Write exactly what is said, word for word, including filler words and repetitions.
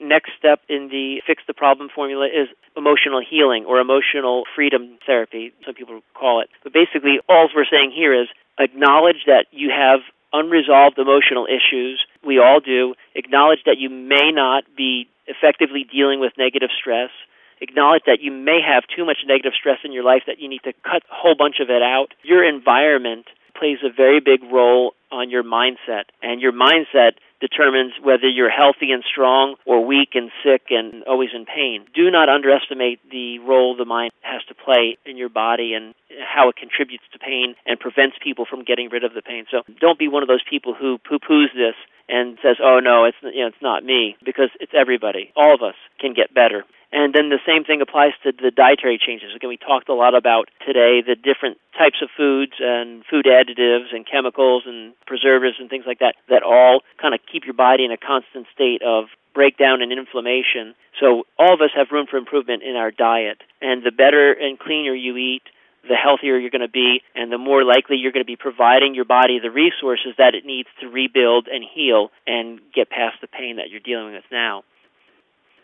Next step in the fix the problem formula is emotional healing or emotional freedom therapy, some people call it. But basically, all we're saying here is acknowledge that you have unresolved emotional issues. We all do. Acknowledge that you may not be effectively dealing with negative stress. Acknowledge that you may have too much negative stress in your life that you need to cut a whole bunch of it out. Your environment plays a very big role on your mindset, and your mindset determines whether you're healthy and strong or weak and sick and always in pain. Do not underestimate the role the mind has to play in your body and how it contributes to pain and prevents people from getting rid of the pain. So don't be one of those people who poo-poos this and says, oh, no, it's, you know, it's not me, because it's everybody. All of us can get better. And then the same thing applies to the dietary changes. Again, we talked a lot about today the different types of foods and food additives and chemicals and preservatives and things like that that all kind of keep your body in a constant state of breakdown and inflammation. So all of us have room for improvement in our diet. And the better and cleaner you eat, the healthier you're going to be, and the more likely you're going to be providing your body the resources that it needs to rebuild and heal and get past the pain that you're dealing with now.